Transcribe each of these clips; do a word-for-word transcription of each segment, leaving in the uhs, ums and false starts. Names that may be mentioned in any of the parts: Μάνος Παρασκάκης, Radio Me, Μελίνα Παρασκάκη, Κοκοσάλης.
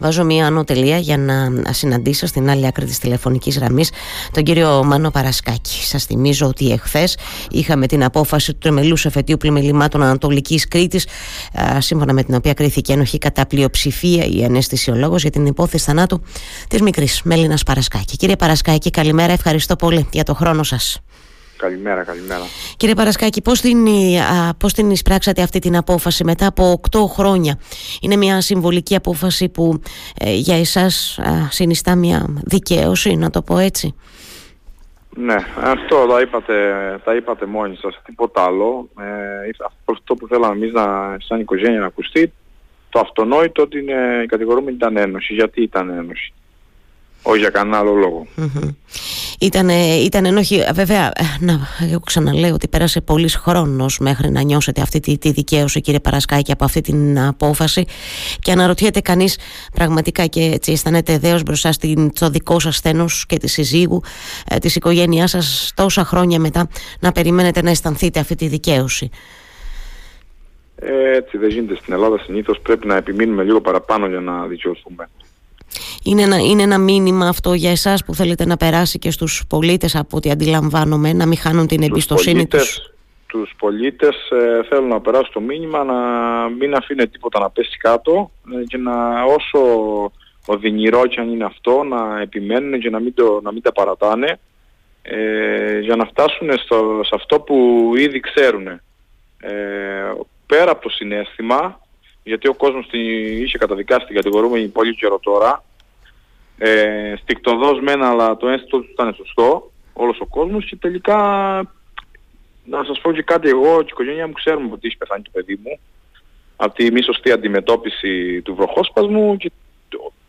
Βάζω μία άνω τελεία για να συναντήσω στην άλλη άκρη της τηλεφωνικής γραμμής τον κύριο Μάνο Παρασκάκη. Σας θυμίζω ότι εχθές είχαμε την απόφαση του Τριμελούς Εφετείου Πλημμελημάτων Ανατολικής Κρήτης, σύμφωνα με την οποία κρίθηκε ένοχη κατά πλειοψηφία η αναισθησιολόγος για την υπόθεση θανάτου της μικρής Μελίνας Παρασκάκη. Κύριε Παρασκάκη, καλημέρα, ευχαριστώ πολύ για τον χρόνο σας. Καλημέρα, καλημέρα. Κύριε Παρασκάκη, πώς την, πώς την εισπράξατε αυτή την απόφαση μετά από οκτώ χρόνια? Είναι μια συμβολική απόφαση που ε, για εσάς ε, συνιστά μια δικαίωση, να το πω έτσι. Ναι, αυτό τα είπατε, τα είπατε μόνοι σας, τίποτα άλλο. Ε, αυτό που θέλαμε εμείς να, σαν οικογένεια να ακουστεί, το αυτονόητο ότι είναι, η κατηγορούμενη ήταν ένωση. Γιατί ήταν ένωση? Όχι για κανένα άλλο λόγο. Mm-hmm. Ήτανε, ήταν ενόχη, βέβαια, να, εγώ ξαναλέω ότι πέρασε πολύς χρόνος μέχρι να νιώσετε αυτή τη, τη δικαίωση, κύριε Παρασκάκη, από αυτή την απόφαση, και αναρωτιέται κανείς πραγματικά, και έτσι αισθάνεται δέος μπροστά στην, στο δικό σας θένος και τη συζύγου, ε, της οικογένειάς σας, τόσα χρόνια μετά να περιμένετε να αισθανθείτε αυτή τη δικαίωση. Ε, έτσι δεν γίνεται στην Ελλάδα συνήθως, πρέπει να επιμείνουμε λίγο παραπάνω για να δικαιωθούμε. Είναι ένα, είναι ένα μήνυμα αυτό για εσάς που θέλετε να περάσει και στους πολίτες, από ό,τι αντιλαμβάνομαι, να μην χάνουν την τους εμπιστοσύνη πολίτες, τους. Τους πολίτες ε, θέλουν να περάσουν το μήνυμα, να μην αφήνε τίποτα να πέσει κάτω, ε, και να, όσο οδυνηρό κι αν είναι αυτό, να επιμένουν και να μην, το, να μην τα παρατάνε, ε, για να φτάσουν στο, σε αυτό που ήδη ξέρουν. Ε, πέρα από το συναίσθημα, γιατί ο κόσμος την είχε καταδικάσει την κατηγορούμενη πολύ καιρό τώρα, ε, στικτοδός μένα, αλλά το ένστιτο του ήταν σωστό, όλος ο κόσμος, και τελικά να σας πω και κάτι, εγώ και η οικογένειά μου ξέρουμε ότι είχε πεθάνει το παιδί μου από τη μη σωστή αντιμετώπιση του βροχόσπασμου και,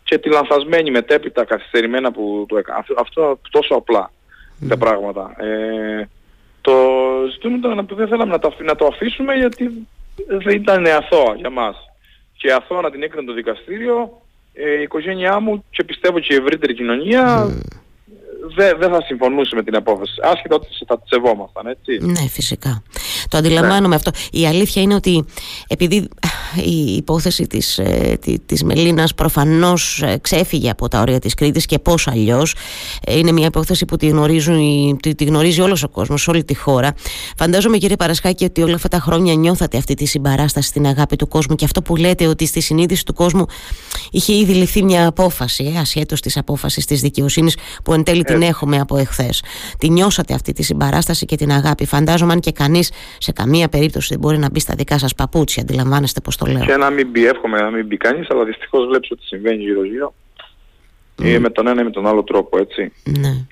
και τη λανθασμένη μετέπειτα καθυστερημένα που το έκανα. Αυτό τόσο απλά mm. τα πράγματα. Ε, το ζητούμε τώρα, δεν θέλαμε να το, να το αφήσουμε, γιατί δεν ήταν αθώα για μας. Και αθώα να την έκρινε το δικαστήριο, ε, η οικογένειά μου και πιστεύω και η ευρύτερη κοινωνία mm. δεν δε θα συμφωνούσε με την απόφαση. Άσχετα ότι θα τσεβόμασταν, έτσι. Ναι, φυσικά. Το αντιλαμβάνομαι ναι. αυτό. Η αλήθεια είναι ότι επειδή η υπόθεση της, ε, της Μελίνας προφανώς ξέφυγε από τα όρια της Κρήτης, και πώς αλλιώς, ε, είναι μια υπόθεση που τη, γνωρίζουν, τη, τη γνωρίζει όλος ο κόσμος, όλη τη χώρα. Φαντάζομαι, κύριε Παρασκάκη, ότι όλα αυτά τα χρόνια νιώθατε αυτή τη συμπαράσταση στην αγάπη του κόσμου, και αυτό που λέτε ότι στη συνείδηση του κόσμου είχε ήδη ληφθεί μια απόφαση, ε, ασχέτως της απόφασης της δικαιοσύνης που εν τέλει ε. την έχουμε από εχθές. Τη νιώσατε αυτή τη συμπαράσταση και την αγάπη. Φαντάζομαι, αν και κανείς σε καμία περίπτωση δεν μπορεί να μπει στα δικά σας παπούτσια, αντιλαμβάνεστε πώς το λέω. Και να μην μπει, εύχομαι να μην μπει κανείς, αλλά δυστυχώς βλέπεις ότι συμβαίνει γύρω-γύρω. Mm. Ή με τον ένα ή με τον άλλο τρόπο, έτσι. Ναι.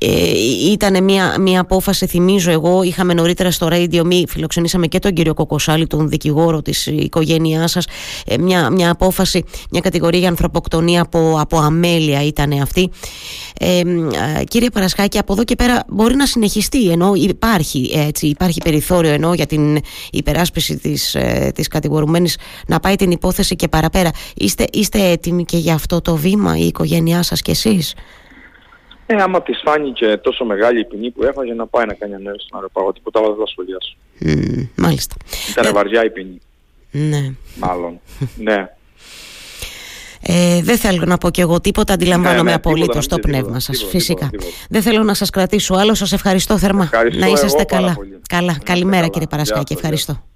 Ε, ήταν μια, μια απόφαση, θυμίζω, εγώ είχαμε νωρίτερα στο Radio Me, φιλοξενήσαμε και τον κύριο Κοκοσάλη, τον δικηγόρο της οικογένειάς σας, ε, μια, μια απόφαση, μια κατηγορία για ανθρωποκτονία από, από αμέλεια ήταν αυτή, ε, κύριε Παρασκάκη, από εδώ και πέρα μπορεί να συνεχιστεί, ενώ υπάρχει, έτσι, υπάρχει περιθώριο, ενώ για την υπεράσπιση της, ε, της κατηγορουμένης να πάει την υπόθεση και παραπέρα. Είστε, είστε έτοιμοι και για αυτό το βήμα η οικογένειά σας και εσείς? Ε, άμα της φάνηκε τόσο μεγάλη η ποινή που έφαγε, να πάει να κάνει ανέβηση στον αεροπαγό, τίποτα άλλο δεν θα σχολιάσω. Mm, μάλιστα. Ήταν ε... βαριά η ποινή. Ναι. Μάλλον. ναι. Ε, δεν θέλω να πω κι εγώ τίποτα, αντιλαμβάνομαι ναι, ναι, απολύτως το πνεύμα τίποτα, σας, τίποτα, φυσικά. Τίποτα, τίποτα. Δεν θέλω να σας κρατήσω άλλο, σας ευχαριστώ θερμά. Ευχαριστώ, να είσαστε καλά. Καλά. Καλημέρα, ναι, καλά, κύριε Παρασκάκη, ευχαριστώ.